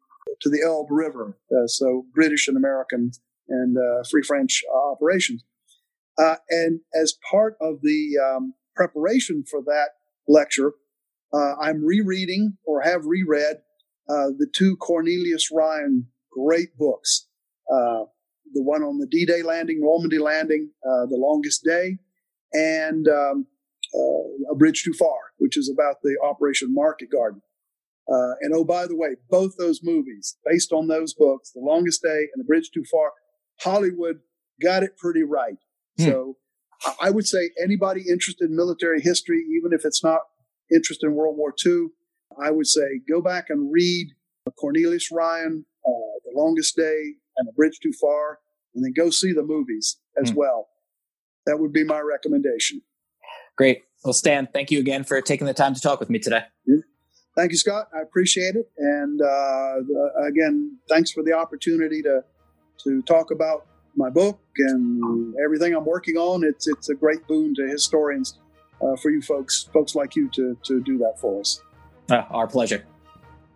to the Elbe River. Uh, so British and American and uh, Free French uh, operations, uh, and as part of the um, preparation for that lecture, uh, I'm rereading or have reread uh, the two Cornelius Ryan great books, uh, the one on the D-Day landing, Normandy landing, uh, The Longest Day, and um, uh, A Bridge Too Far, which is about the Operation Market Garden. Uh, and oh, by the way, both those movies, based on those books, The Longest Day and A Bridge Too Far, Hollywood got it pretty right. Hmm. So I would say anybody interested in military history, even if it's not interested in World War Two, I would say go back and read Cornelius Ryan, uh, The Longest Day, and A Bridge Too Far, and then go see the movies as mm. well. That would be my recommendation. Great. Well, Stan, thank you again for taking the time to talk with me today. Thank you, Scott. I appreciate it. And uh, again, thanks for the opportunity to to talk about my book and everything I'm working on. It's it's a great boon to historians, uh, for you folks, folks like you to, to do that for us. Uh, our pleasure.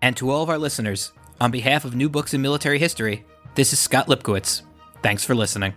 And to all of our listeners, on behalf of New Books in Military History, this is Scott Lipkowitz. Thanks for listening.